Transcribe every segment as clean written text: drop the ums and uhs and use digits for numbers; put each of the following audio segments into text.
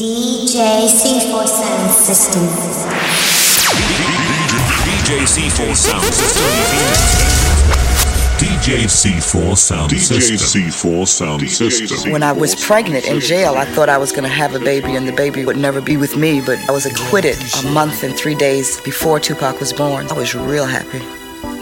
DJC4 Sound System. DJC4 Sound System. DJC4 Sound System. DJC4 Sound System. When I was pregnant in jail, I thought I was going to have a baby and the baby would never be with me, but I was acquitted a month and 3 days before Tupac was born. I was real happy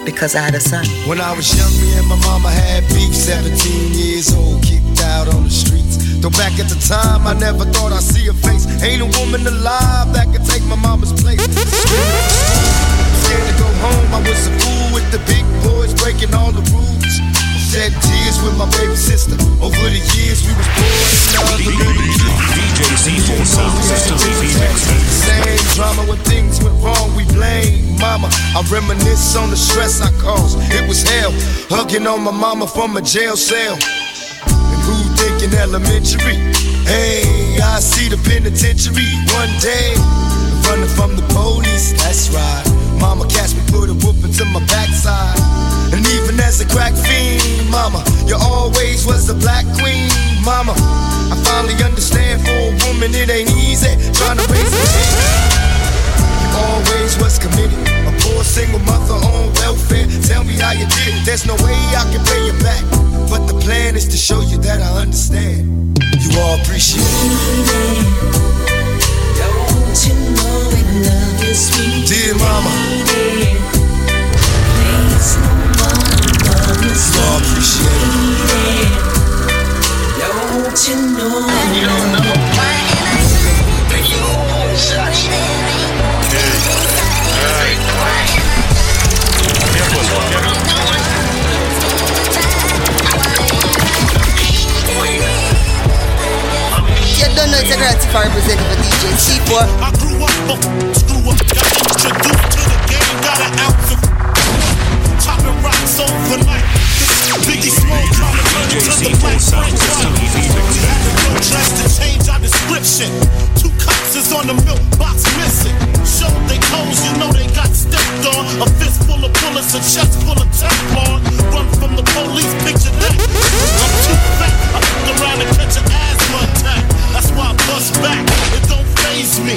because I had a son. When I was young, me and my mama had beef, 17 years old, kicked out on the streets. Though back at the time, I never thought I'd see a face. Ain't a woman alive that could take my mama's place. Scared to go home, I was a fool with the big boys breaking all the rules. Shed tears with my baby sister. Over the years, we was poor and love the DJC4 Sound System. Same drama when things went wrong, we blame mama. I reminisce on the stress I caused. It was hell, hugging on my mama from a jail cell. In elementary, hey, I see the penitentiary one day, running from the police, that's right. Mama catch me, put a whooping to my backside. And even as a crack fiend, mama, you always was the black queen, mama. I finally understand for a woman it ain't easy trying to raise a kid. You always was committed, a poor single mother on welfare. Tell me how you did it, there's no way I can pay you back. But the plan is to show you that I understand. You all appreciate it. Don't you know we love you, sweet dear mama? Please, no more love you, sweet. You all appreciate it. Don't you know we love you? Don't know it's a gratifying representative of DJC4. I grew up, screw up, got introduced to the game, got an ounce of chopping rocks over life. Biggie Small trying to learn to the black franchise. We had to go dress to change our description. Two cops is on the milk box missing. Show they toes, you know they got stepped on. A fist full of bullets, a chest full of tampon. Run from the police, picture that. I'm too fat, I look around and catch an asthma attack. That's why I bust back, it don't faze me.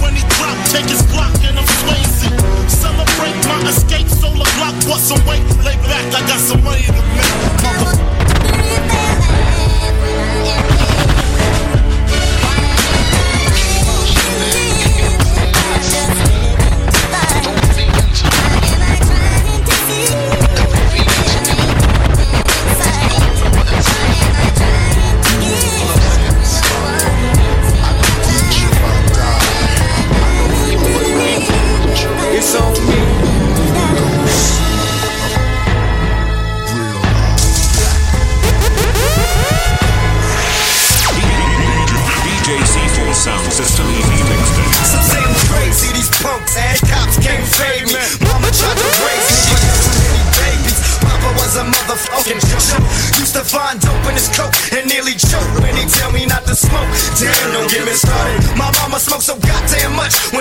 When he drop, take his block and I'm swayzy. Celebrate my escape, solar block, bust some weight. Lay back, I got some money to make.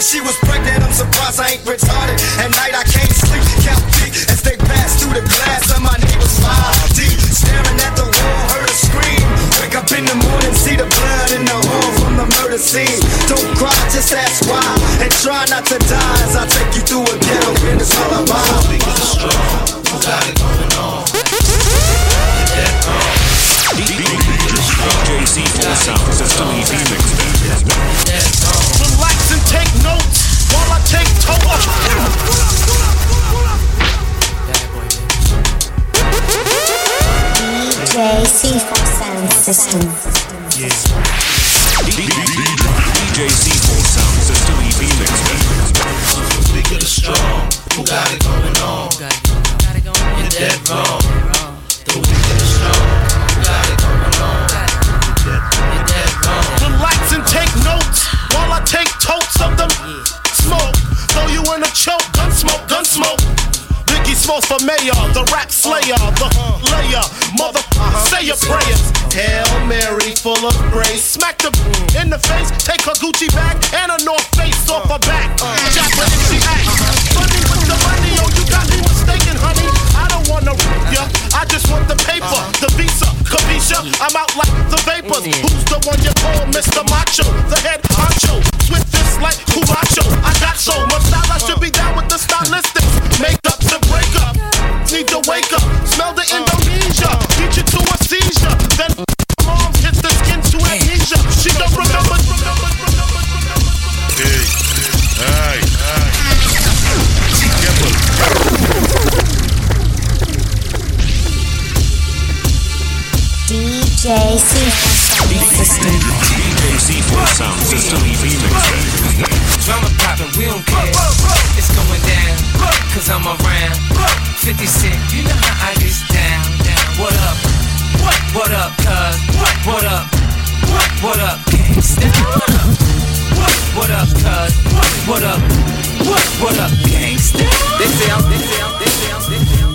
She was pregnant, I'm surprised I ain't retarded. At night I can't sleep, count big as they pass through the glass of my neighbor's 5D. Staring at the wall, heard a scream. Wake up in the morning, see the blood in the hall from the murder scene. Don't cry, just ask why, and try not to die as I take you through a ghetto in this lullaby. Got it going on. DJC4 Sound System Relax and take notes while I take toe up. DJC4 Sound System. Yes. DJC4 Sound System Big of the strong, who got it going on? You're dead wrong. The weak of the strong, who got it going on? You're dead wrong. Relax and take notes while I take totes of them smoke. Throw you in a choke, gun smoke, gun smoke. Biggie Smalls for mayor, the rap slayer, the layer, mother, say your prayers. Hail Mary, full of grace. Smack the in the face, take her Gucci bag and a North Face off her back. Jack her if she acts. Funny with the money, oh, you got me mistaken, honey. I don't wanna rip ya, I just want the paper, the visa, Kavisha. I'm out like the vapors. Who's the one you call Mr. Macho, the head DJC4 Sound System remix. Drama poppin', we don't care. It's going down, cause I'm around. 50 Cent, you know how I get down, down. What up? What up, cuz? What up? What up, gangsta? What up, cuz? What up? What up, gangsta? They say I'm,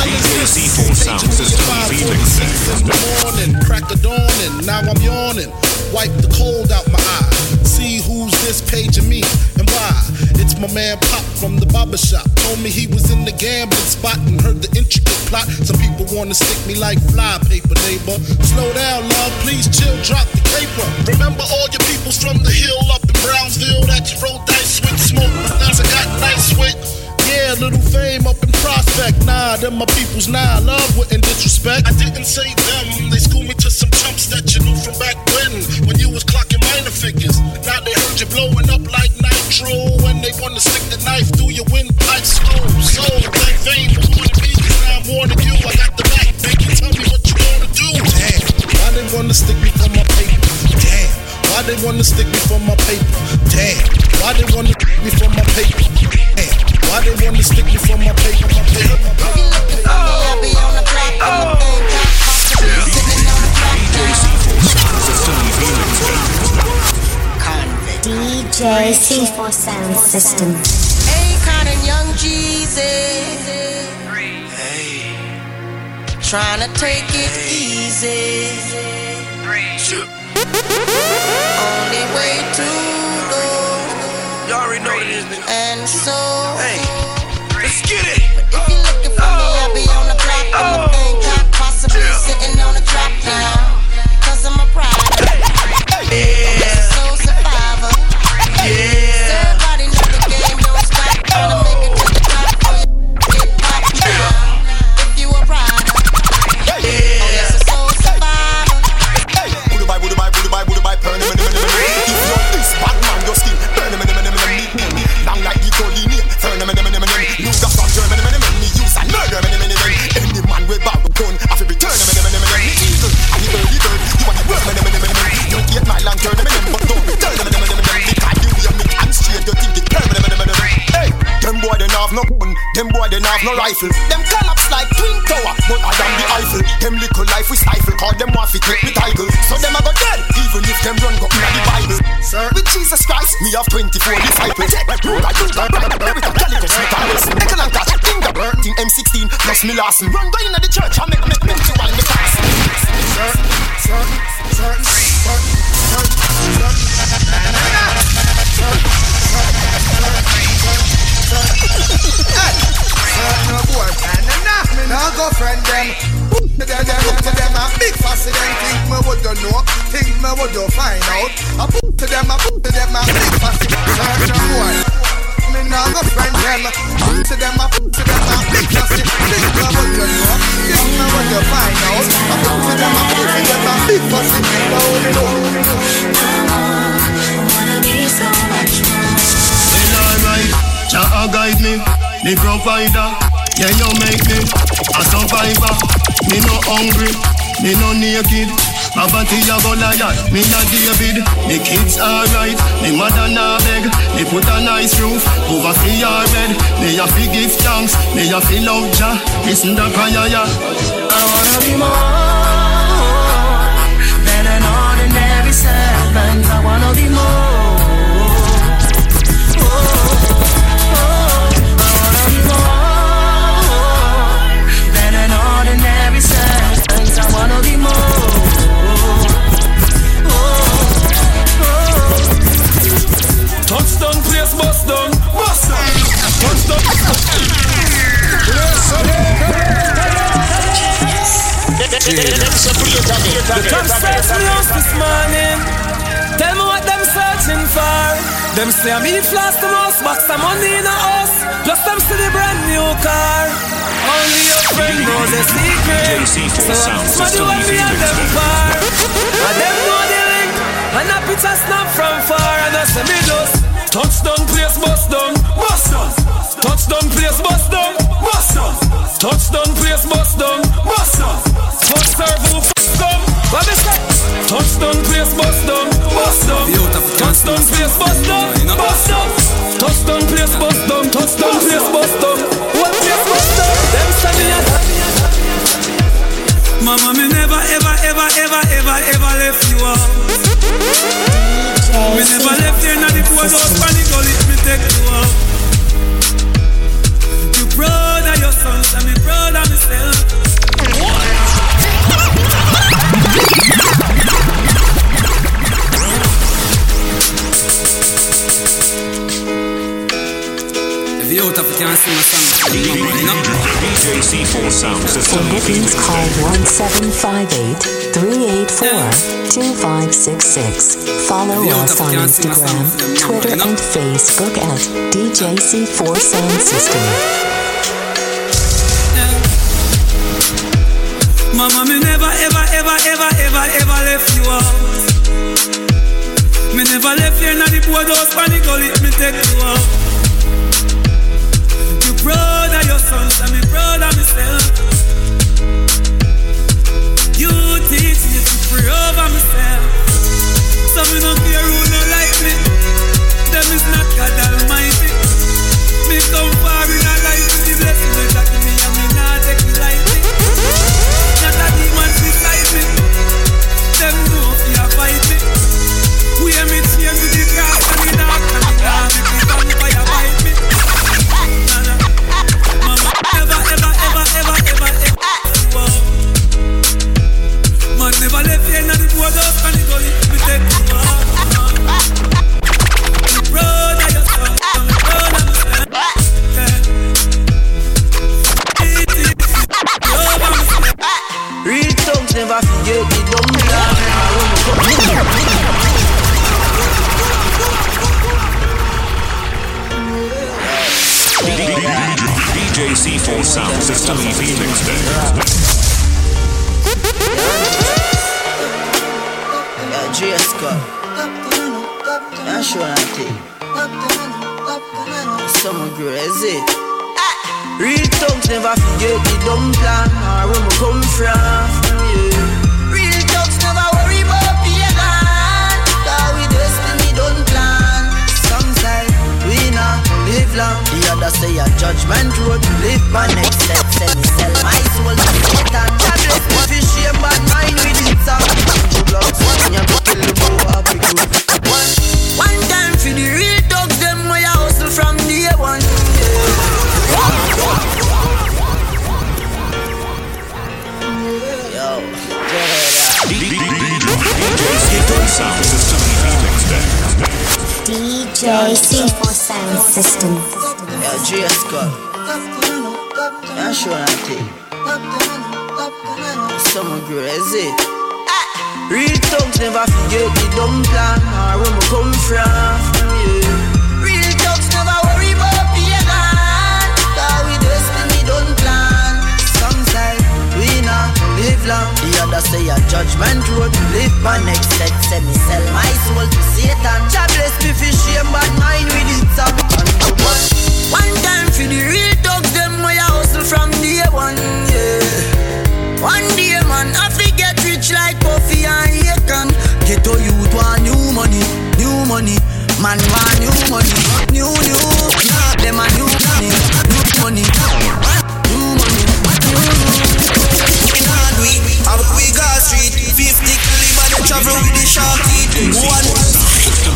DJC4 Sound System in the morning, crack the dawn, and now I'm yawning. Wipe the cold out my eye. See who's this page of me and why. It's my man Pop from the barber shop. Told me he was in the gambling spot and heard the intricate plot. Some people wanna stick me like fly paper, neighbor. Slow down, love, please chill, drop the paper. Remember all your peoples from the hill up in Brownsville that you rolled dice with, smoke now I got nice with. Yeah, little fame up in Prospect. Nah, them my peoples, nah, love wouldn't disrespect. I didn't say them, they schooled me to some chumps that you knew from back when you was clocking minor figures. Now they heard you blowing up like nitro, and they wanna stick the knife through your windpipe screw. So, that vein, who would it be? Now I'm warning you, I got the back, baby, tell me what you wanna do. Damn, why they wanna stick me for my paper? Damn, why they wanna stick me for my paper? Damn, why they wanna stick me for my paper? Damn, why they wanna stick me for my paper? My paper, my paper, my paper. I be on the block, I'm a thing, I'm sitting on the block DJC4 Sound System. Akon and Young Jeezy, hey. Tryna take it easy. Only way to go. You already know what it is, nigga. And so, hey, let's get it. But if you're looking for me, I'll be on the block. I'm a thing, can't possibly sitting on the drop now. Cause I'm a problem. Yeah. Soul survivor. Yeah. Everybody know the game don't stop. Tryna make it to the top for you. Get popped down. If you a rider. Yeah. Oh, yes, a soul survivor. Woody bye. Burn him in the middle. If you're this bad man, your skin. Burn him in the middle. Long like you call him. Burn him in the middle. Use the front door in the middle. Use a murder in the middle. Any man with bad gun. I feel return him in the middle. Eagle. And he bird. You want to work in the middle. Don't get my land turn him in. But don't return him in the middle. Them boy they have no gun, them boy they have no rifle. Them collapse like twin tower, but I damn the Eiffel. Them little life we stifle, cause them want to take the title. So them I go dead, even if them run go in the Bible. Sir, with Jesus Christ, me have 24 disciples. Check my brother, with a calico sweet eyes. Excellent catch, finger burnt in M16, plus me last. Run down into the church, I make you all the class. Sir. No boy, me nah go friend them. Them up to them a big fussy them. Think me would do know, think me would do find out. I put to them a big fussy. No boy, me nah go friend them. Put to them a big fussy. Think me would do know, think me would do find out. I put to them a big fussy. Wanna be so much more. When I Jah guide me, the provider. Yeah, you make me a survivor. Me no hungry, me no naked. Poverty a Goliath, me a David. Me kids alright, me mother na beg. Me put a nice roof over free our bed. Me a fi give thanks, me a fi love Jah. Listen to prayer, yeah. I wanna be more than an ordinary servant. I wanna be more. The cops search me house this morning. Tell me what them searching for. Them say I'm in flash the most, box of money in a house. Plus them see the brand new car. Only your friend knows the secret. So that's what we have them for. And them know the link. And a picture snap from far. And I say me just touchdown place bust down. Touchdown place bust down. Touchdown, place bust down. Bust down. Bust serve, bust down. What is that? Touchdown, place bust down. Bust down. Touchdown, place bust down. Bust down. Touchdown, place bust down. Touchdown, place bust down. What place bust down? Them Sabians. Mama, me never, ever, ever, ever, ever, ever left you up. Me never left you in the poor house, panic, all it me take you up. Brother, your sons and me brother myself. If you can see my son, DJC4 Sound System. For bookings, call 1758-384-2566. Follow us on Instagram, Twitter, and Facebook at DJC4 Sound System. Mama, me never, ever, ever, ever, ever, ever left you out. Me never left you in the poor house, panic, all it me take you out. You proud of your sons and me proud of myself. You teach me to pray over myself. So me no care who no like me. Them is not God Almighty. Me come far in a life with the blessing they got me, and me not take it lightly. Not a demon beside me. Them know if you fight me. We am in shame with the grass and the dark and the dark. If you don't fire fight me. Mama, ever, ever, ever, ever, ever, ever. Man never left you in the poor house and the gully. Me take you out. Me proud of your son and me proud of myself. Real thugs never forget the dumb plan. DJC4 Sound System Phoenix Day. Yeah, GS Cup. I'm sure I think. Someone grew, is it? Real thugs never forget the dumb plan or where we come from, yeah. Real thugs never worry about being gone, cause we destiny don't plan. Some say we not live long, the other say a judgment road to live by. Next step, then sell my soul to Satan. God bless me for shame, but mine with it all. Two blocks, one young kill the boy up the group. One time for the real thugs, them way I hustle from day one. Yo, DJC4 Sound System DJC4 Sound System. Yo, GS Scott. I'm sure I think. Someone grew, is it? Real thugs never forget the dumb plan or where we come from, yeah. The other say a judgment road to live by. Next set, say me sell my soul to Satan. God bless me for shame, but mine with it up. One time for the real dogs, them way I hustle from day one, yeah. One day, man, I forget rich like Puffy and Akon. Get all youth want new money, new money. Man want new money, new, new. Nah, them a new money, new money. New money, new. We got street 50 caliber, they travel with the shark teeth. One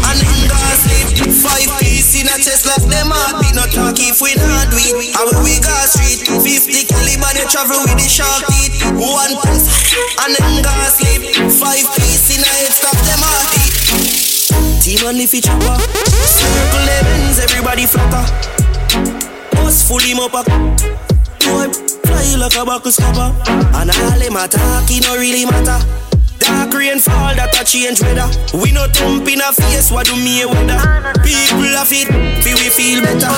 and in got sleep 5 piece in a chest like them a beat. Not talk if we not do it. We got street 50 caliber, they travel with the shark teeth. One and in got sleep 5 piece in a head stop them a beat. Demon if it chopper, circle heavens, everybody flutter. Us full him up a boy, fly like a buckle scupper. And all them attack, it no really matter. Dark rainfall, that a change weather. We no thump in a face, what do me a weather? People of it, we feel better.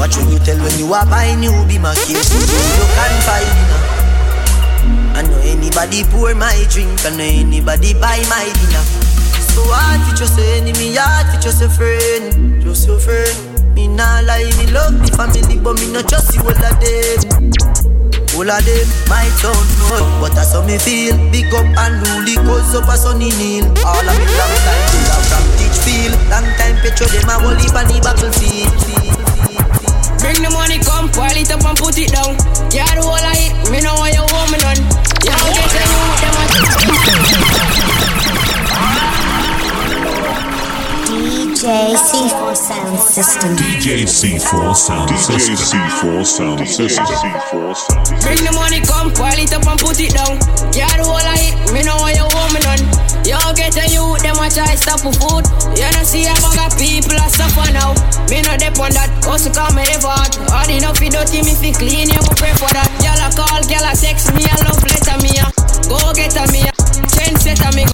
What should you tell when you are buying new be my case? You can't find dinner. I know anybody pour my drink, I know anybody buy my dinner. So hard for just an enemy, hard for just a friend, just a friend. Me nah lie, me love the family, but me not trust you all of them. All of them might don't know, but that's how me feel. Big up and rule, cause up a sunny kneel. All of me long time, pull out from Teachfield. Long time petrol, them a whole heap on the battlefield. Bring the money, come, pile it up and put it down. Yeah, the whole of it, me know why you're warming on. Yeah, I'll get you, them I DJC4 Sound System. DJC4 Sound System. DJC4 Sound System. Bring the money, come, pile it up and put it down. Yeah, the whole of it, me know why you're warming on. Yo, get a youth, them a try stop for food. You don't see a bag of people a suffer now. Me no dep on that, cause you call me the fart. All enough you don't see me fi clean, you will pray for that. Y'all a call, y'all a text me, a love letter me a. Go get a me a, change set a me.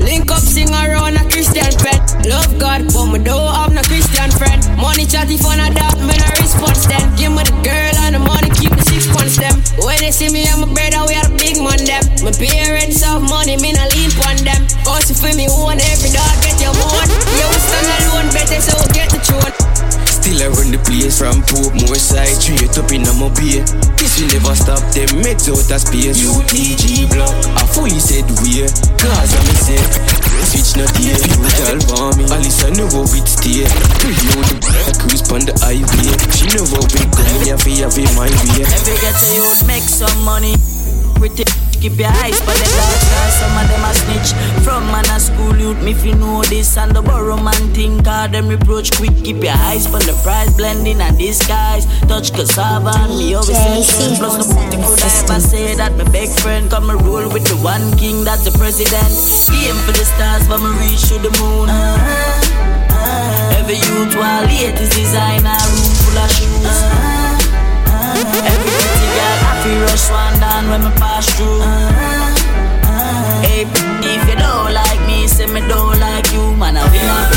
Link up, sing around a Christian friend. Love God, but me don't have no Christian friend. Money chatty for a dog, me no response then. Give me the girl and the money, keep the 6 points them. When they see me and my brother, we are the big man them. My parents have money, me no lean on them. Cause you feel me one, every dog get your own. You will stand alone, better so get the throne. Still I run the place from Pope Moorside, straight up in my beer. This will never stop them, meds out of space. UTG block, I fool you said we're cause I'm a sick. Switch not here, you tell for me. Alisa know how it stay. You know the black cruise on the highway. She know how it go, me have it my way. Every get a youth make some money. With it, keep your eyes for the dogs, cause some of them a snitch. From man a school youth, me fi know this. And the borrow man thing, cause them reproach quick. Keep your eyes for the price, blending and disguise. Touch cassava and me always say. Plus the booty could I ever say that my big friend come a roll with the one king, that's the president. Aim for the stars, but me reach to the moon. Every youth while late is designer, room full of shoes. Every pretty girl happy rush one down when me pass through. Hey, if you don't like me, say me don't like you, man. I winner.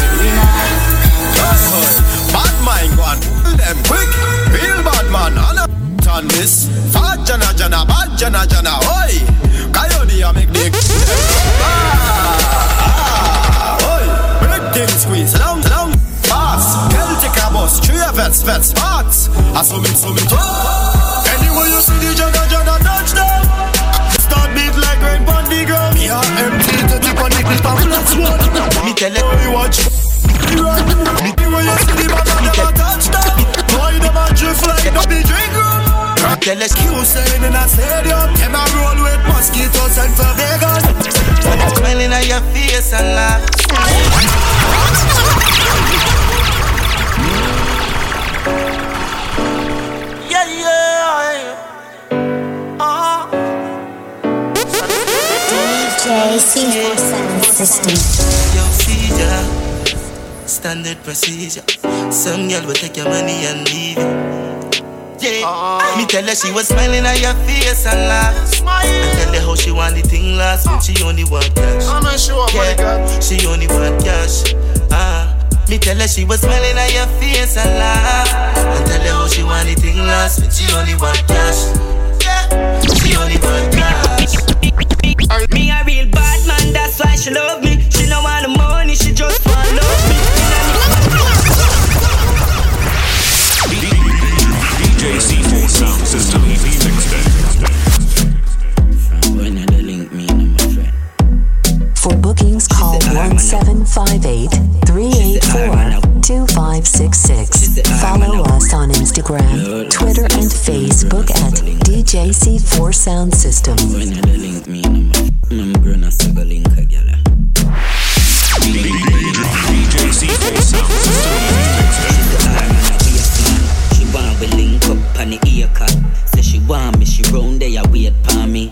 Bad mind go and kill them quick. Real bad man and a turn this. Fat jana bad jana. Oi, coyote a make dick. Oi, big thing squeeze long. Celtic abos, 3 vets, sparks. I summon. Anyway, you see the Jagga touch them. Start beat like Red Bandigram. Yeah, empty to tip on the clip and flat one. Me tell it, you watch. Anyway, you see the Jagga touch them. Boy, the man drift like the big drink room. Tell us, you saying in a stadium. Them a roll with mosquitoes and Vegas. Smiling at your face and laugh. DJC4 Sound System. Yo, see ya. Standard procedure. Some girl will take your money and leave it. Yeah. Me tell her she was smiling at your face and laugh. Smile. I tell her how she want the thing last, but she only want cash. I'm not sure about that. She only want cash. Me tell her she was smiling at your face and laugh. I tell her how she want the thing last, but she only want cash. Yeah. She only want cash. Me a real bad man, that's why she love me. She don't want the money, she just want love me. DJC4 Sound System remix. When I link me and my friend. For bookings, call 1758-384-2566. Follow us on Instagram, Twitter, and Facebook at DJC4 Sound System. When I link me and my friend. DJC4 Sound System. She want me link up on the ear cut. Say she want me, she round there, wait for me.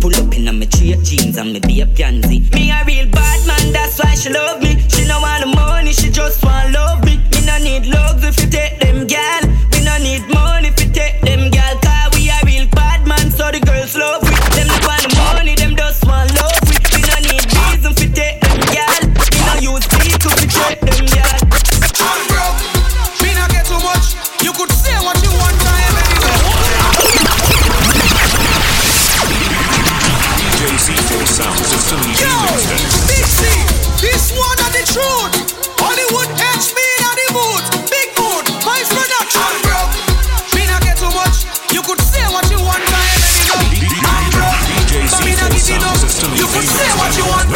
Pull up in on my straight jeans and me be a pansy. Me a real bad man, that's why she love me. She no want the money, she just want love me. Me no need love if you take them gal. Me no need money if you take them gal. Cause we a real bad man, so the girls love me. Them no want the money, them just want love me. Me no need reason if you take them gal. Me no use people if you take them gal. I'm broke, me no get too much. You could say what you want to him anyway. DJC4 Sound System. Yo! Big C! This one are the truth. Hollywood edge me in the mood. Big boy. Just say what you want.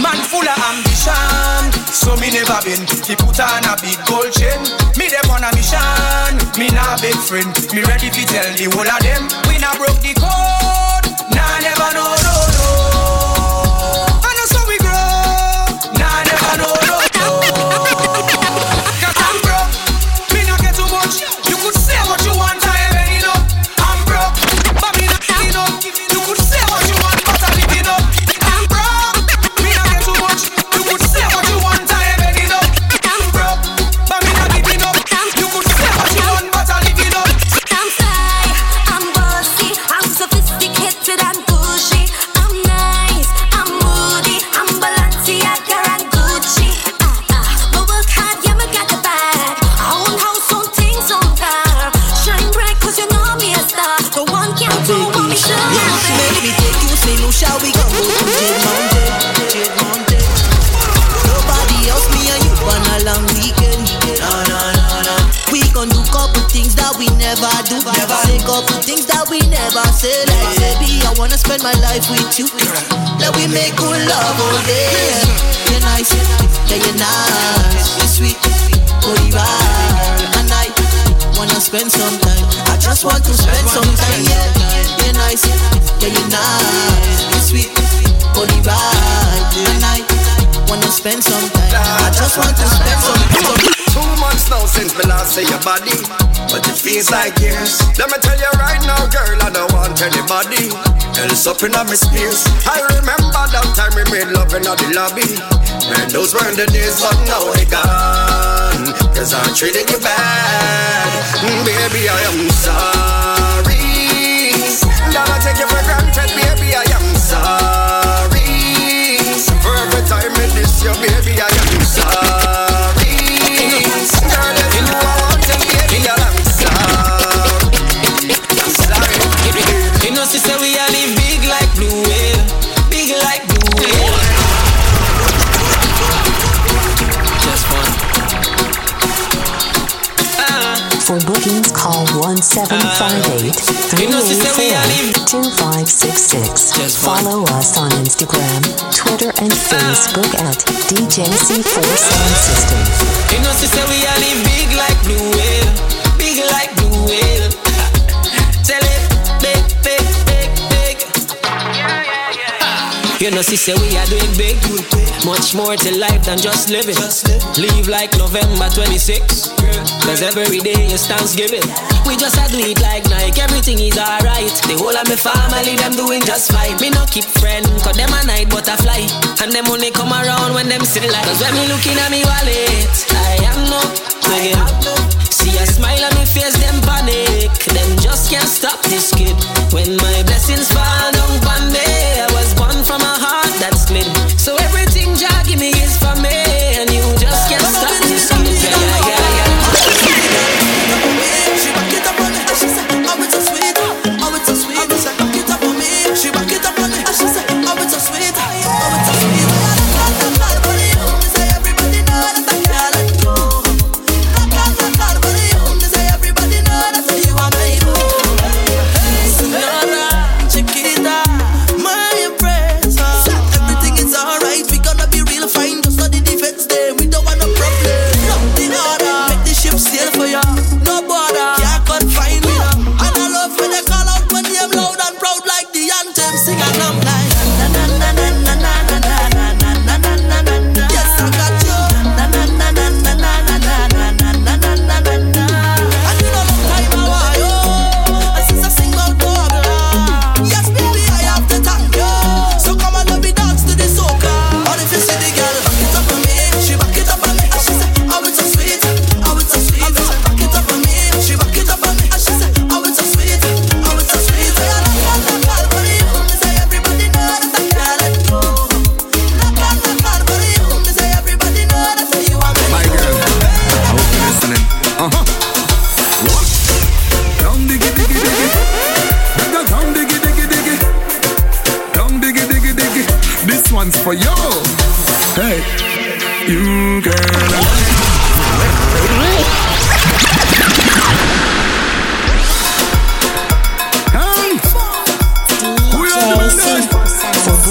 Man full of ambition, so me never been. He put on a big gold chain. Me dem on a mission. Me nah big friend. Me ready fi tell the whole of them. We nah broke the code. Nah never know no no. I know so we grow. Nah never know no no. 'Cause I'm broke. Me nah get too much. You could say what you want. I ain't ready no. I'm broke, but me nah give it up. You could say what you want, but I live it up. Say like, baby, I wanna spend my life with you. Let we make good love all day. You're nice, yeah you're nice. You're sweet, good vibe. And I wanna spend some time. I just want to spend some time. Yeah, you're nice, yeah you're nice. You're sweet, good vibe. And I wanna spend some time. I just want to spend some time. 2 months now since me last see your body, but it feels like years. Let me tell you right now, girl, I don't want anybody else up in my space. I remember that time we made love in the lobby. Man, those weren't the days, but now they gone. 'Cause I'm treating you bad. Baby, I am sorry that I take you for granted. Baby, I am sorry for every time I diss you. Baby, I am sorry. Girl, if you want to be a lamb, you know, sister, we are live big like blue whale. Big like blue whale. Just one. For bookings, call 1758-387-2566. Follow us on Instagram, Twitter, and Facebook at DJC4 Sound System. You know, sister, we are live big like blue whale. Big like blue whale. Tell it. You know, she say we are doing big. Much more to life than just living. Live like November 26. 'Cause every day is Thanksgiving. We just are doing it like Nike. Everything is alright. The whole of my family, them doing just fine. Me no keep friend, 'cause them a night butterfly. And them only come around when them see the light. 'Cause when me looking at me wallet, I am no. See a smile on me face, them panic. Them just can't stop this kid. When my blessings fall down on me, I was born from a heart that's split. So everything Jah give me is for me, and you just can't stop this kid. She back it up on it, she said, "Oh it's so sweet, oh it's so sweet." She back it up on me, she back it up on it, she said, "Oh it's so sweet, oh it's so sweet."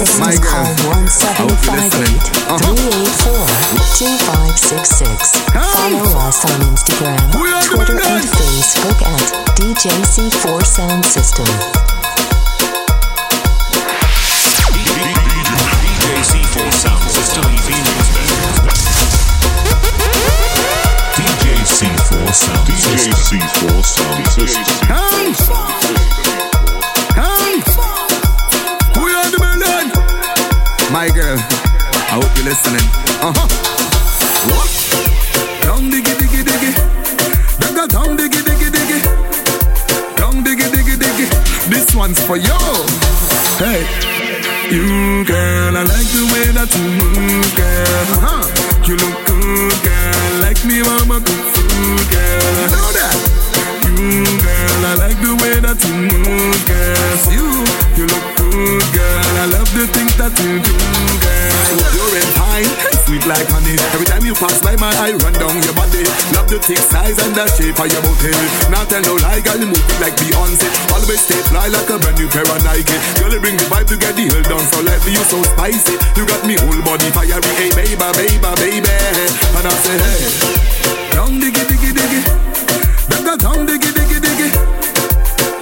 assistance call 1-758-384-2566. Follow us on Instagram, Twitter, and Facebook at DJC4 Sound System. DJC4 Sound System DJC4 Sound System DJC4 Sound System. My girl, I hope you're listening. What? Down diggy diggy diggy. Dugga down diggy diggy diggy. Down diggy diggy diggy. This one's for you. Hey, you girl, I like the way that you move, girl. You look good, girl. Like me, mama, good food, girl. You know that. You girl, I like the way that you move, girl. You look good, girl, I love the things that you do, girl. You're in high, sweet like honey. Every time you pass by my eye, run down your body. Love the thick size and the shape of your booty. Not tell no lie, girl, you move it like Beyonce. Always stay fly like a brand new pair of Nike. Girl, you bring the vibe to get the hell down. So lively, you so spicy. You got me whole body fiery. Hey, baby, baby, baby. And I say, hey. Down diggy, diggy, diggy. Back down diggy, diggy, diggy.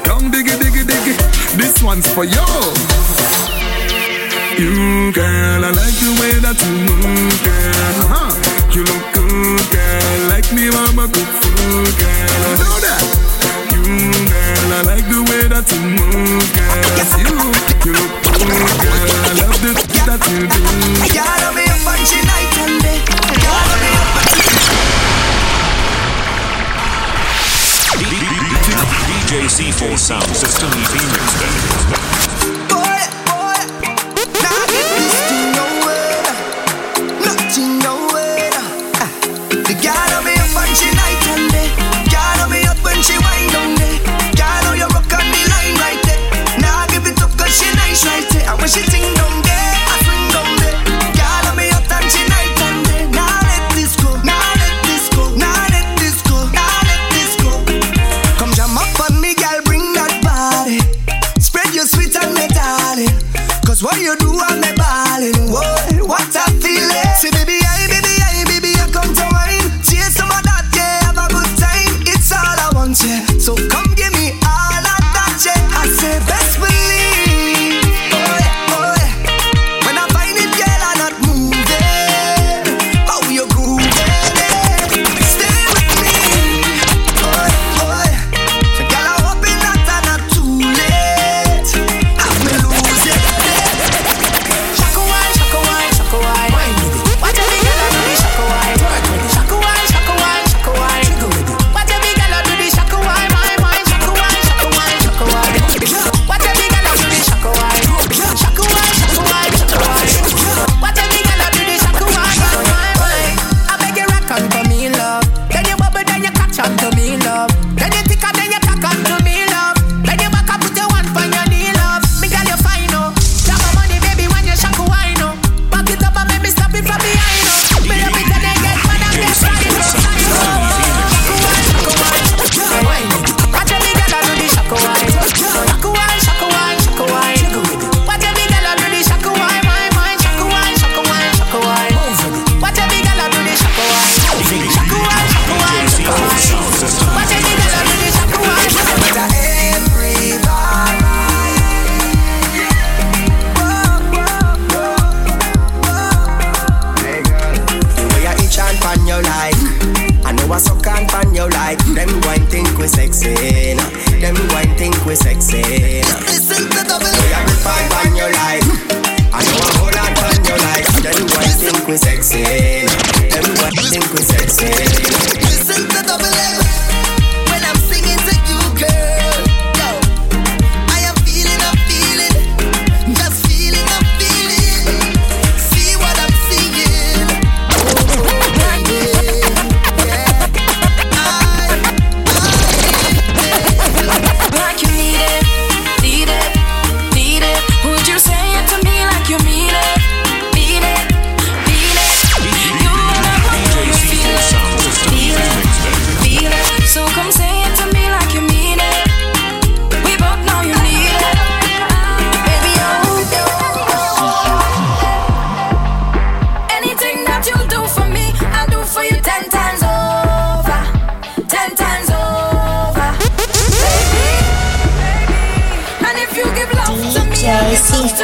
Down diggy, diggy, diggy. This one's for you. You girl, I like the way that you move, girl. You look good, girl. Like me, mama, good food, girl. You know that. You girl, I like the way that you move, girl. You look good, girl. I love the things that you do. I gotta be up on you night and day. I gotta be up on DJC4 Sound System Phoenix.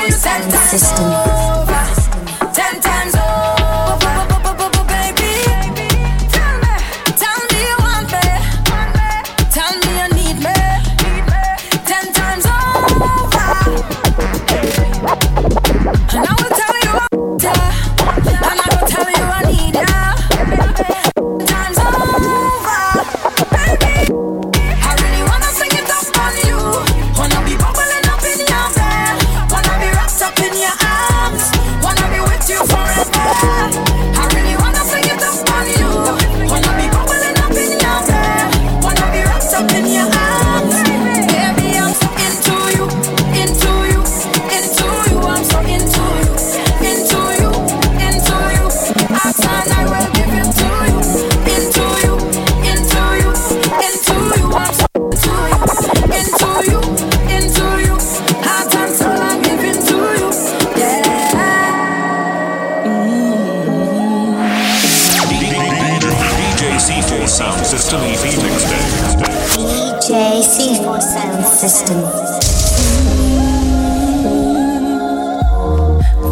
DJC4 Sound System. DJC4 Sound System.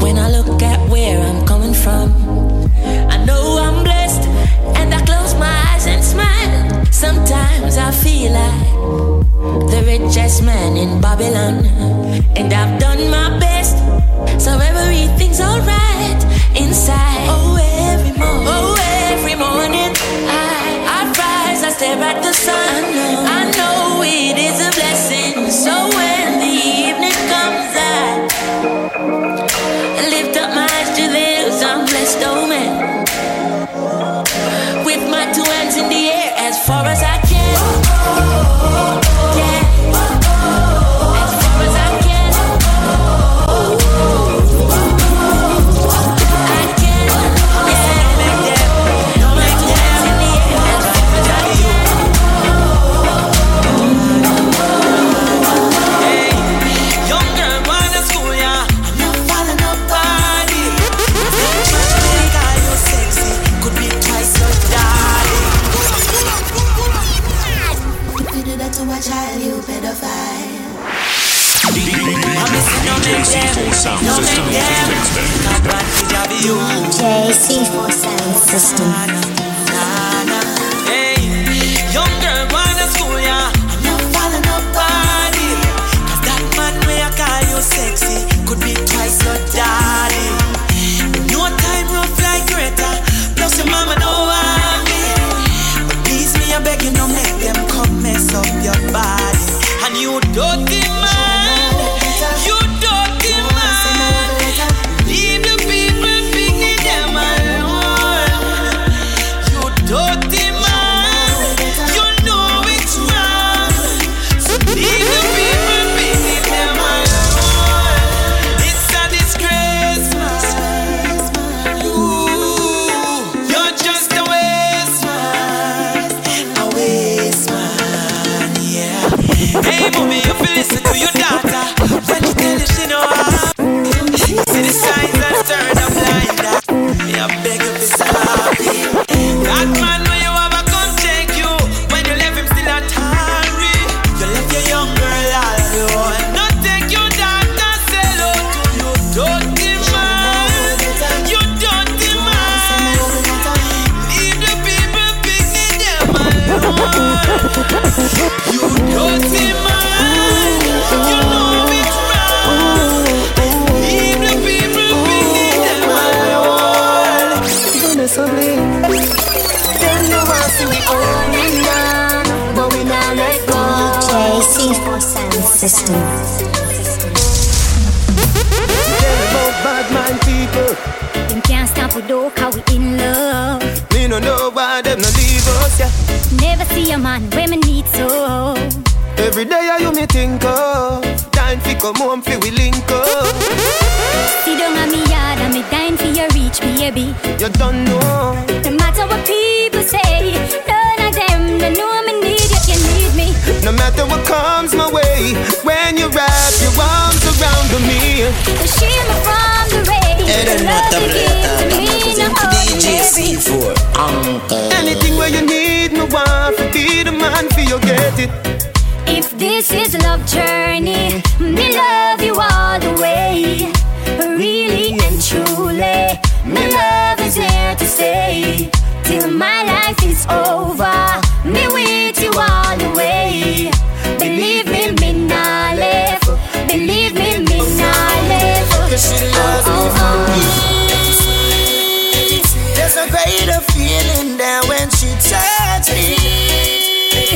When I look at where I'm coming from, I know I'm blessed, and I close my eyes and smile. Sometimes I feel like the richest man in Babylon, and I've done my best, so everything's alright inside. Oh, every morning I stare at the sun. I know it is a blessing. So when the evening comes, I lift up my eyes to those unblessed, oh man, with my two hands in the air as far as I can. JC4 Sound System. Hey, young girl, wanna school ya? I'm not falling nobody. 'Cause that man where I call you sexy could be twice your daddy. No time rough like Greta, plus your mama don't want me. But please me, I beg you, don't make them come mess up your body. And you don't give man, you don't give man. Leave the people picking them alone. You dirty man, you know it's wrong. So leave the people picking them alone. It's a disgrace, man. Ooh, you're just a waste man, a waste man, yeah. Hey, mommy, you feel listen to your daughter when you tell her she know how. See the signs that turn a blind eye. I beg you to stop it. That man when you have a come check you, when you left him still at hurry. You left your young girl all alone. Not take your daughter, sell out to you. You dirty man. Leave the people picking them alone. You dirty man, you know it's wrong. Something. Them no want see we all in love, but we not let go. JC4 Sound System. Tell about bad man people. Them can't stop with dog 'cause we in love. Me no know why them no leave us, yeah. Never see a man when me need so. Every day I you me think of. Time fi come home fi we link up. See down on me yard and me dying for your reach, baby. You don't know. No matter what people say, none of them don't know me need you, you need me. No matter what comes my way, when you wrap your arms around me, you shield me from the rain. The love you give to me, no ordinary. Anything where you need me, want to be the man for you, get it. If this is love journey, me love you all the way. Really and truly, me love is here to stay. Till my life is over, me with you all the way. Believe me not left. Believe me not left. Cause she loves me for peace. There's a greater feeling than when she touched me. I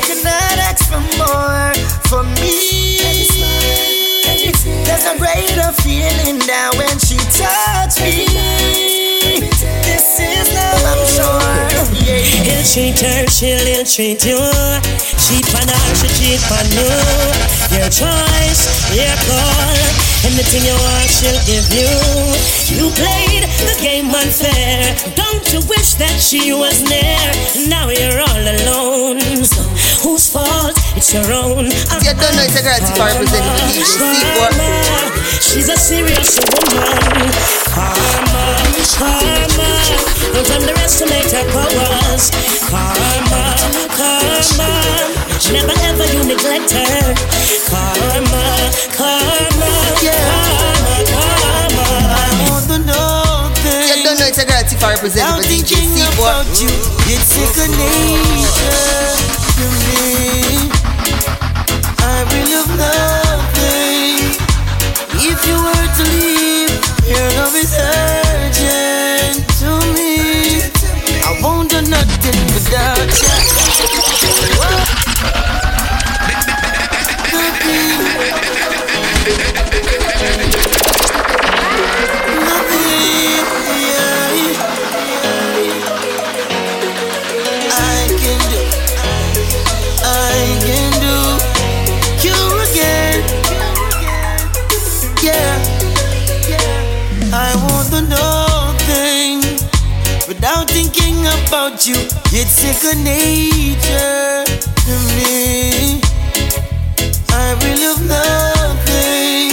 cannot ask for more for me. There's a greater feeling now when she touched me. This is love, I'm sure. Yeah. He'll treat her, she'll ill treat you. Cheat on her, she cheat on you. Your choice, your call. Anything you want, she'll give you. You played the game unfair. Don't you wish that she was near? Now you're all alone. Whose fault? It's your own. You don't know it's a karma. She's a serious woman. Karma, karma. Don't underestimate her powers. Karma, karma. Never ever you neglect her. Karma, karma, karma, karma. I want to know things. You don't know it's a girl too far represented. I'm thinking about you. It's second nature to me. I will love nothing if you were to leave. Your love is urgent to me. I won't do nothing without you. Nothing I can do. I can do you again. Yeah. I want to know things without thinking about you. It's second nature to me. I will love nothing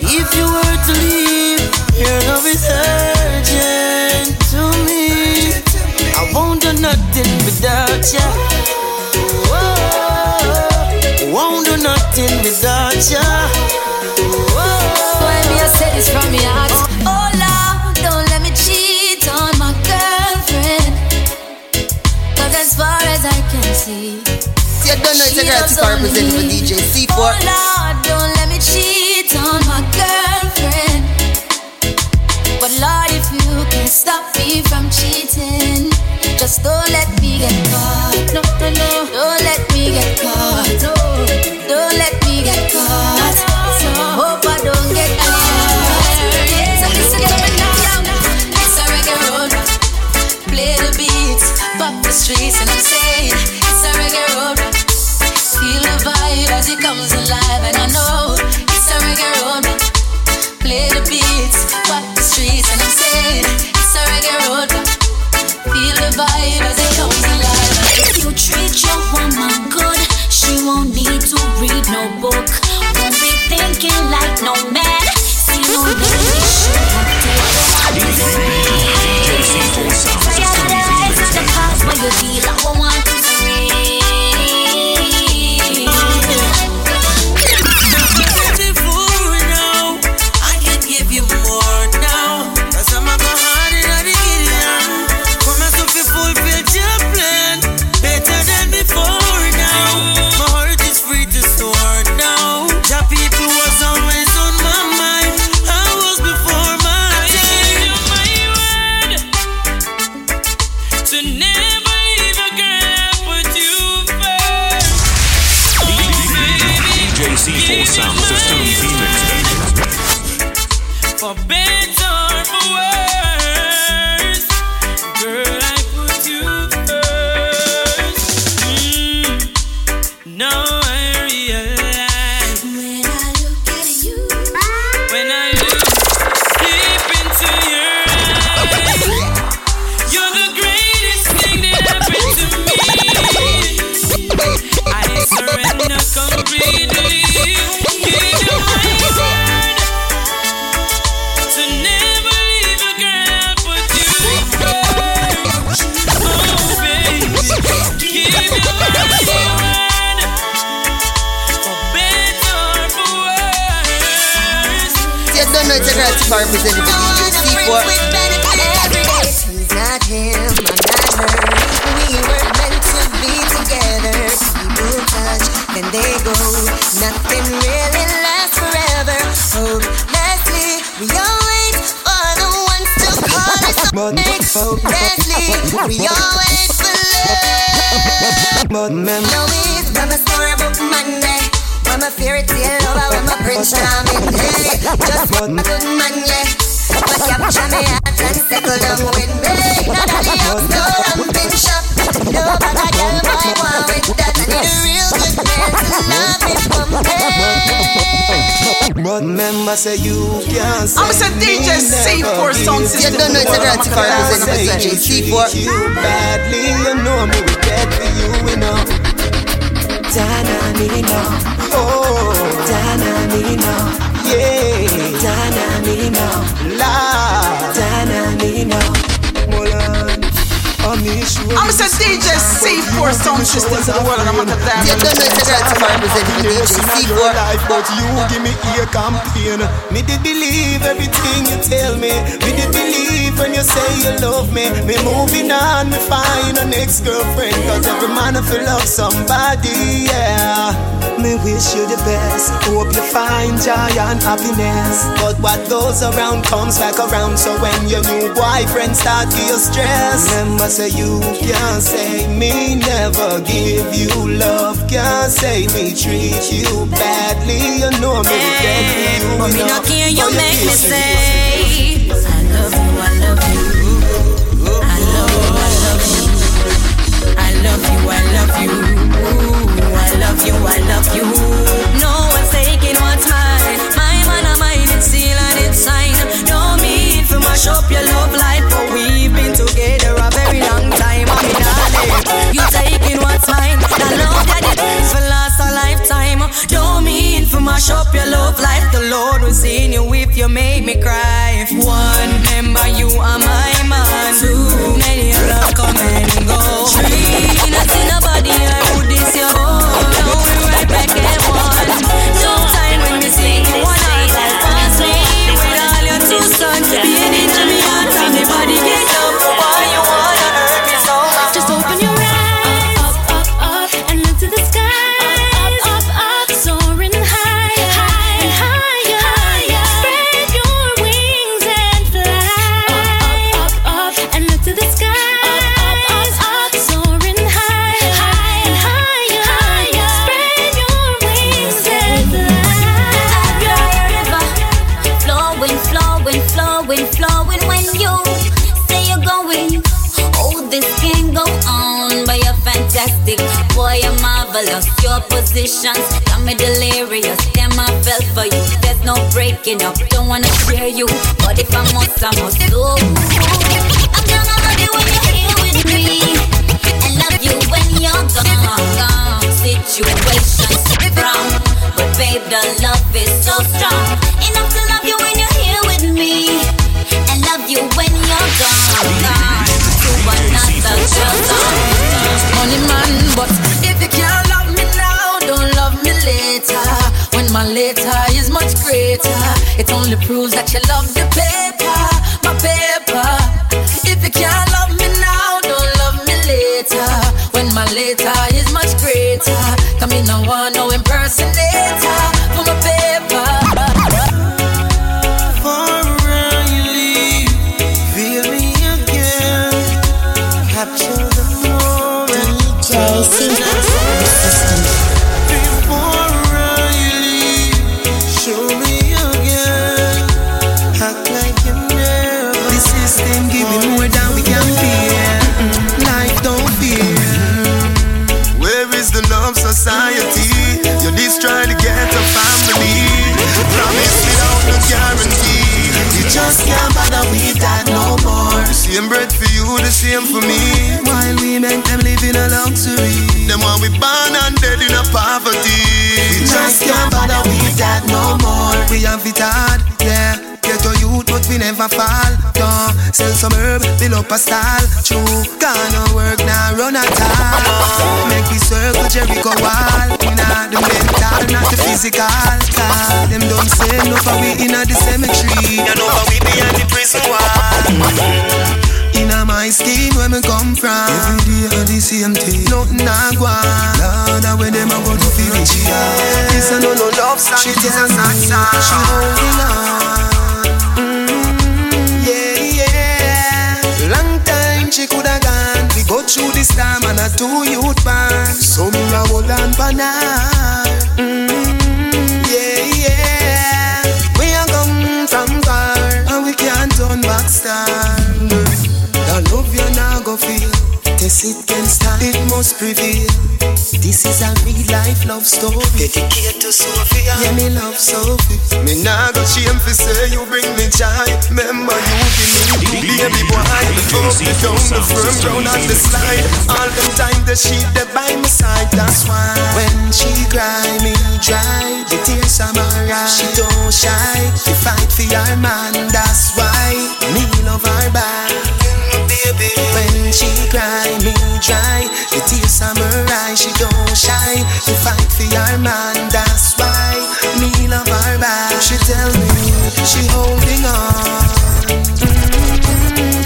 if you were to leave. Your love is urgent to me. I won't do nothing without you. Won't do nothing without ya. Why me I say this from your heart? Oh Lord, don't let me cheat on my girlfriend. Cause as far as I can see, you don't know it's a girl to represent for DJC4. Oh Lord, don't let me cheat on my girlfriend. But Lord, if you can stop me from cheating, just don't let me get caught. No, no, no. Don't let me get caught. No. Don't let me get caught. So I hope I don't get caught. So listen to me now. It's a reggae road. Play the beats, pop the streets, and I'm saying it's a reggae road. Feel the vibe as it comes alive, and I know it's a reggae road. Play the beats, pop the streets, and I'm saying it's a reggae road. Feel the vibe as it comes alive. If you treat your woman good, she won't need to read no book. Won't be thinking like no man. See no lady, she won't take the money. Together, it's the past where you deal like a one, two, three. I'm beautiful now. I can give you more now. Cause I'm a behind it, I didn't get it. Come as if you fulfilled your plan. Better than before. Sound system remix. For better or for worse, girl, I put you first. Now I realize when I look at you, when I look deep into your eyes, you're the greatest thing that happened to me. I surrender completely. Give your word. We're gonna tip our representative DJC4. He's not him, I'm not her. We were meant to be together. People touch, then they go. Nothing really lasts forever. Hopelessly, we all wait for the ones to call us. Hopelessly, we all wait for love. No, it's from a storybook Monday. I'm a fairy tale lover, I'm a prince charming. Hey, just a good man, yeah. But capture me heart and settle down with me. Not only up to ramping shop. No bother girl, boy, want with that. I need a real good man to love me from me. But remember, say you can't say I'm a DJC4 Sound System. You don't know it's a relative or a representative C4. You badly, you know me, we bad for you, we know. Danamino, oh, Danamino, yeah, Danamino, la, Danamino, Molan, I'm a DJC4 Sound System to the world, and I'm on the damn. You don't know it's a great time to represent your life, but you give me ear campaign. Me did believe everything you tell me. Me did believe when you say you love me. Me moving on, me find an ex-girlfriend. Cause every man I feel love somebody, yeah. Me wish you the best. Hope you find joy and happiness. But what goes around comes back around. So when your new boyfriend start feel stress, remember say you can't say me never give you love. Can't say me treat you badly. You know me, hey, you but me not care, you make me say I love you, I love you. I love you, I love you. I love you, I love you. I love you, I love you. No one's taking what's mine. My man of mine, it's sealed and it's signed. No need to mash up your love life, but we've been together a very long time. I mean, darling, you taking what's mine. The love that it will last a lifetime. Don't mean to mash up your love life. The Lord will see you if you make me cry. If one, remember you are my man. Two, many love come and go. Three, nothing nobody I would this your own. Now we're right back at one. Long time when we sing you one night like pass me with all your two sons. Being into me out and the body get up. Why you wanna hurt me so much? Just open your eyes. Boy, you're marvelous, your positions got me delirious. Damn, I fell for you. There's no breaking up, don't wanna share you. But if I must do. I'm down already when you're here with me. I love you when you're gone. Situations wrong, but babe, the love is so strong. Enough to love you when you're here with me. I love you when you're gone. To another girl. Money man, but if you can't love me now, don't love me later. When my later is much greater, it only proves that you love the paper, my paper. If you can't love me now, don't love me later. When my later is much greater, come in, no one, no impersonator for my paper. Just can't bother with that no more. The same bread for you, the same for me. While we make them live in a luxury, them while we born and dead in a poverty. We just can't bother with that no more. We have it hard, yeah. Get your youth, but we never fall. Don't sell some herb, fill up a stall. True, can't no work, now run at all. Make we circle Jericho wall. inna the mental, not the physical. Them don't say no for we inna the cemetery. You know how we be at the prison wall. Inna my skin where me come from. Every day I the same thing. Nothing I want. Lord, I where them I go to feel it. This a no love song. She is a sad song. She only love. Yeah, yeah. Long time she coulda gone. We go through this time and a two youth band. So me a hold on for now. Yeah, yeah. We a come from far and we can't turn back star. Love you now go feel, test it can stand, it must prevail. This is a real life love story. Dedicate to Sophia, yeah me love Sophia. Me now go shame for say you bring me joy. Remember you be me, you be boy. The top, the down, the firm ground and the slide. All them time the sheep they by my side. That's why when she cry me dry, the tears are my eyes. She don't shy, she fight for your man. That's why me love her back. When she cry, me dry. The tears on her eyes, she don't shy. She fight for your man, that's why me love her back. She tell me she holding on.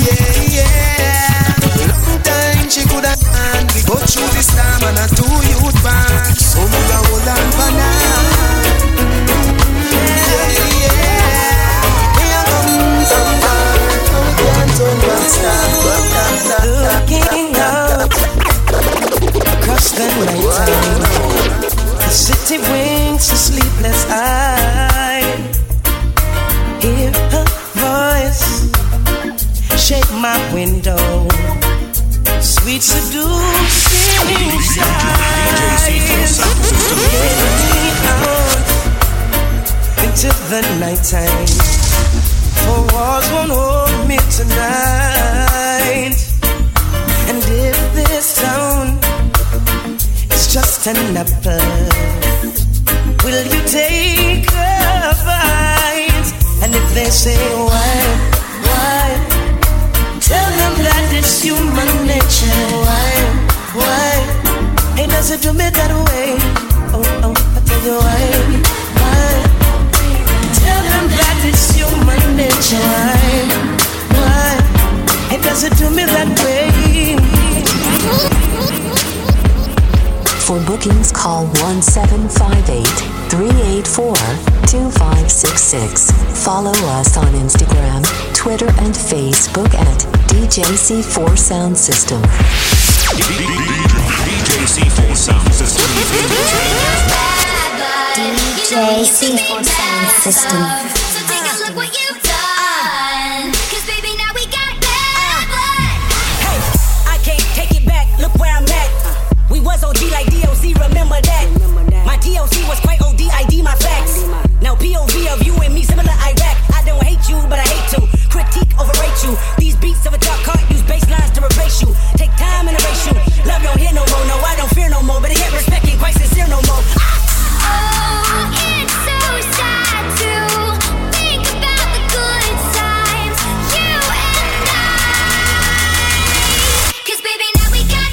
Yeah, yeah. Long time she could have gone. We go through this time and I do you back. So me a hold on for now. Yeah, yeah. We are coming from far. We can't turn back now. The night time, the city winks a sleepless eye. Hear her voice shake my window. Sweet seducing sighs carry me out into the night time. For walls won't hold me tonight. And if this town just an apple, will you take a bite? And if they say why, tell them that it's human nature. Why, it doesn't do me that way. Oh, I tell you why, tell them that it's human nature. Why, it doesn't do me that way. For bookings, call 1758-384-2566. Follow us on Instagram, Twitter, and Facebook at DJC4 Sound System. DJC4 Sound System. DJC4 Sound System. So take a look what you've done. 'Cause baby, now we got bad blood. Hey, I can't take it back. Look where I'm at. We was OG like DOC, remember that? My DOC was quite OD, ID my facts. Now POV of you and me, similar Iraq. I don't hate you, but I hate to critique, overrate you. These beats of a dark heart use bass lines to replace you. Take time and erase you. Love don't hear no more, no, I don't fear no more. But it ain't respect ain't quite sincere no more. Oh, it's so sad to think about the good times, you and I. 'Cause baby, now we got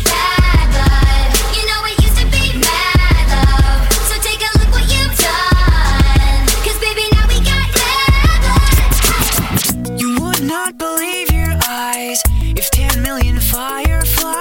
believe your eyes if 10 million fireflies.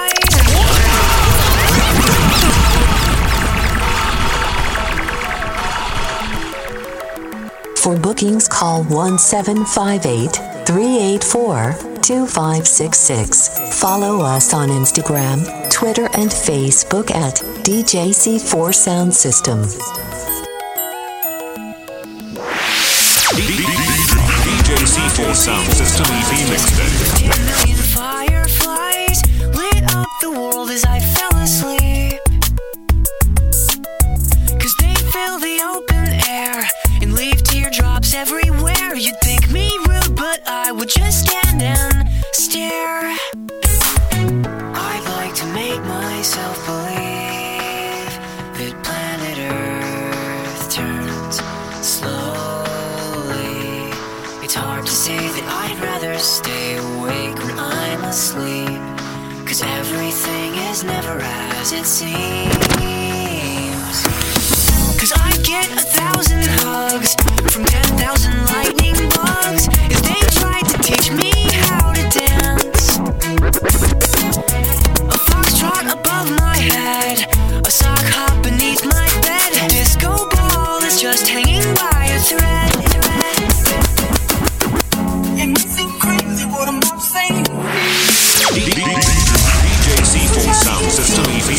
For bookings, call 1758-384-2566. Follow us on Instagram, Twitter, and Facebook at DJC4 Sound System. DJC4 Sound System Remix. 10 million fireflies lit up the world as I fell asleep. 'Cause they fill the open air and leave teardrops everywhere. You'd think me rude, but I would just stand and stare. I'd like to make myself believe that planet Earth turns slow. It's hard to say that I'd rather stay awake when I'm asleep, 'cause everything is never as it seems. get 1,000 hugs from 10,000 lightning bugs if they tried to teach me how to dance. A foxtrot above my head, a sock hop beneath my bed, a disco ball that's just hanging by a thread. It may seem crazy what I'm saying. DJC4 Sound System remixes.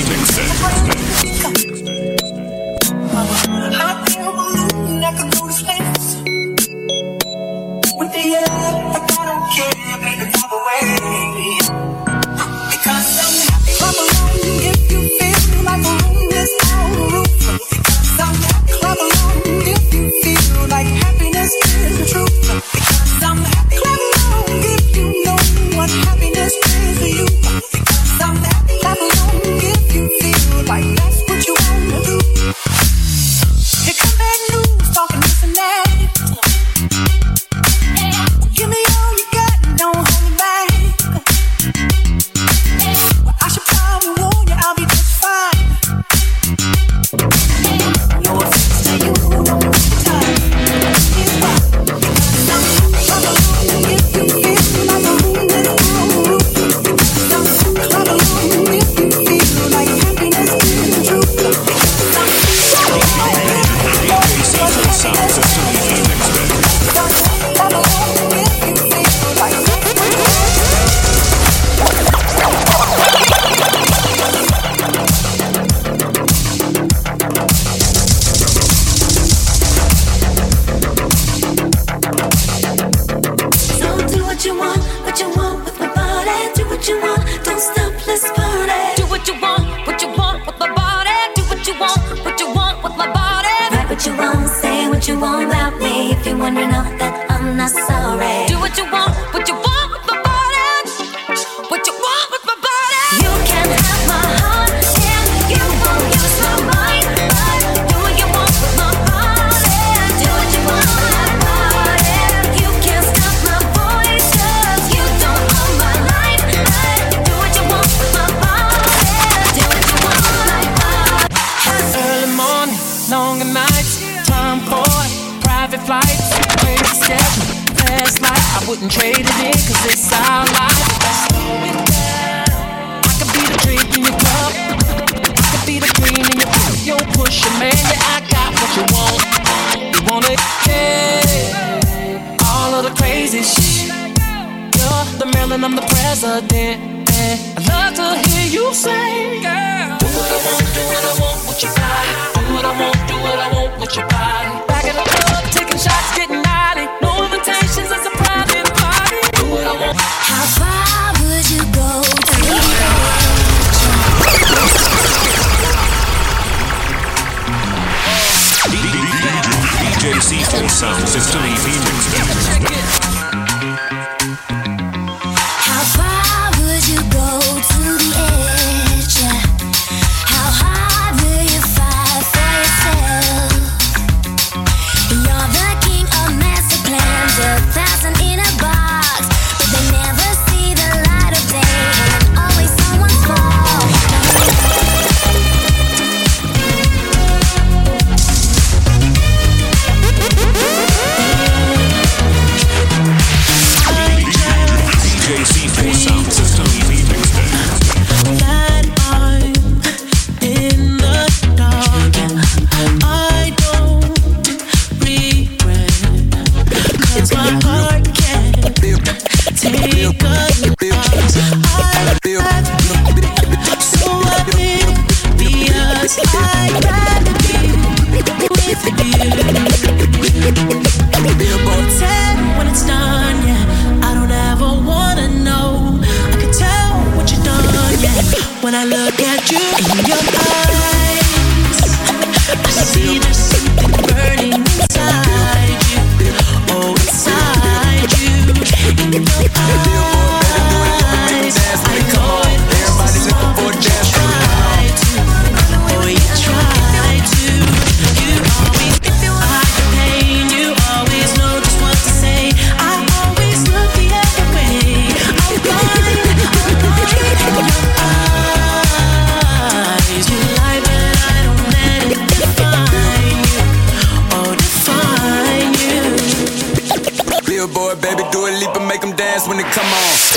fast when it come on.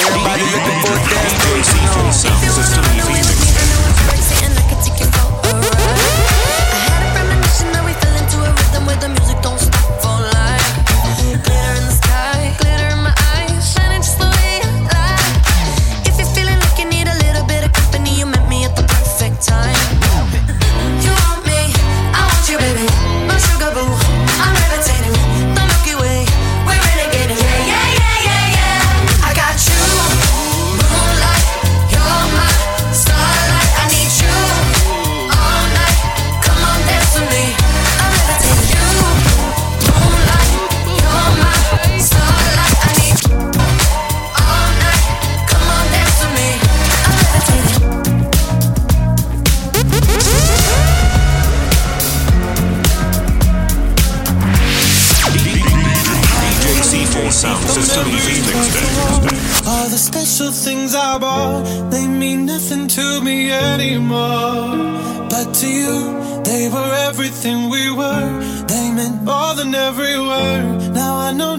Everybody looking for a dance DJC4 Sound System easy mix. All the special things I bought, they mean nothing to me anymore. But to you, they were everything we were. They meant more than every word. Now I know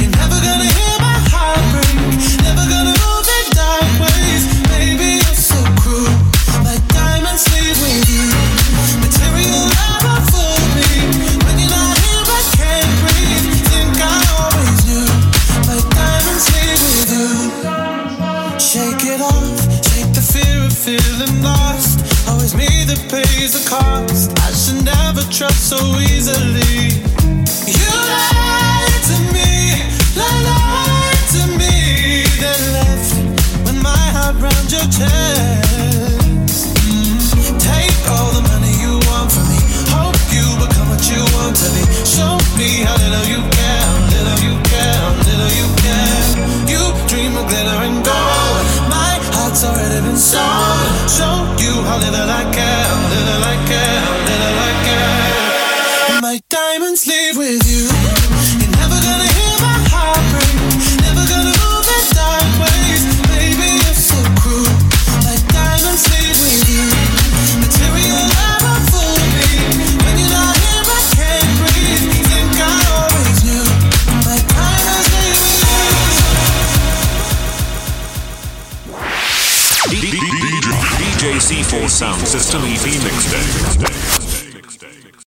You're never gonna hear my heart break. Never gonna move in dark ways. Baby, you're so cruel. My diamonds leave with you. Material never fooled me. When you're not here, I can't breathe. Think I always knew. My diamonds leave with you. Shake it off. Shake the fear of feeling lost. Always me that pays the cost. I should never trust so easily. You lied to me, lied to me. Then left with my heart round your chest. Take all the money you want from me. Hope you become what you want to be. Show me how little you care, how little you care, how little you care. You dream of glitter and gold. My heart's already been sold. Show you how little I care, how little I care, how little I care. My diamonds leave with you. You're never gonna hear my heart break. Never gonna move in dark ways. Baby, you're so cruel. My diamonds leave with you. Material never fooled me. When you're not here, I can't breathe. Think I always knew. My diamonds leave with you. DJC4 Sound System EP Mixtape.